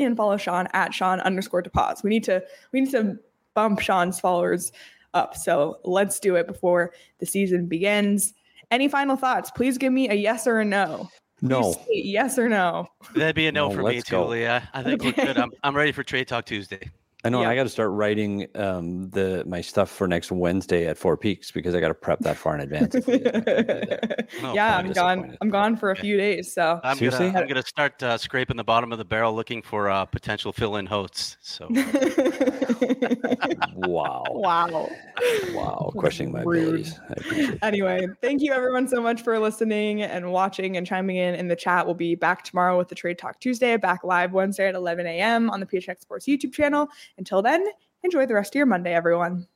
and follow Sean at Sean underscore DePaz. We need to we need to bump Sean's followers up. So let's do it before the season begins. Any final thoughts? Please give me a yes or a no. No. Yes or no? That'd be a no, no for me too, Leah. I think okay. We're good. I'm, I'm ready for Trade Talk Tuesday. I know. Yep. I got to start writing um, the my stuff for next Wednesday at Four Peaks because I got to prep that far in advance. If we, if no, yeah, I'm gone. I'm gone for a few days. So I'm Seriously? gonna I'm gonna start uh, scraping the bottom of the barrel looking for uh, potential fill-in hosts. So wow, wow, wow, questioning my abilities. Anyway, thank you everyone so much for listening and watching and chiming in in the chat. We'll be back tomorrow with the Trade Talk Tuesday. Back live Wednesday at eleven a.m. on the P H N X Sports YouTube channel. Until then, enjoy the rest of your Monday, everyone.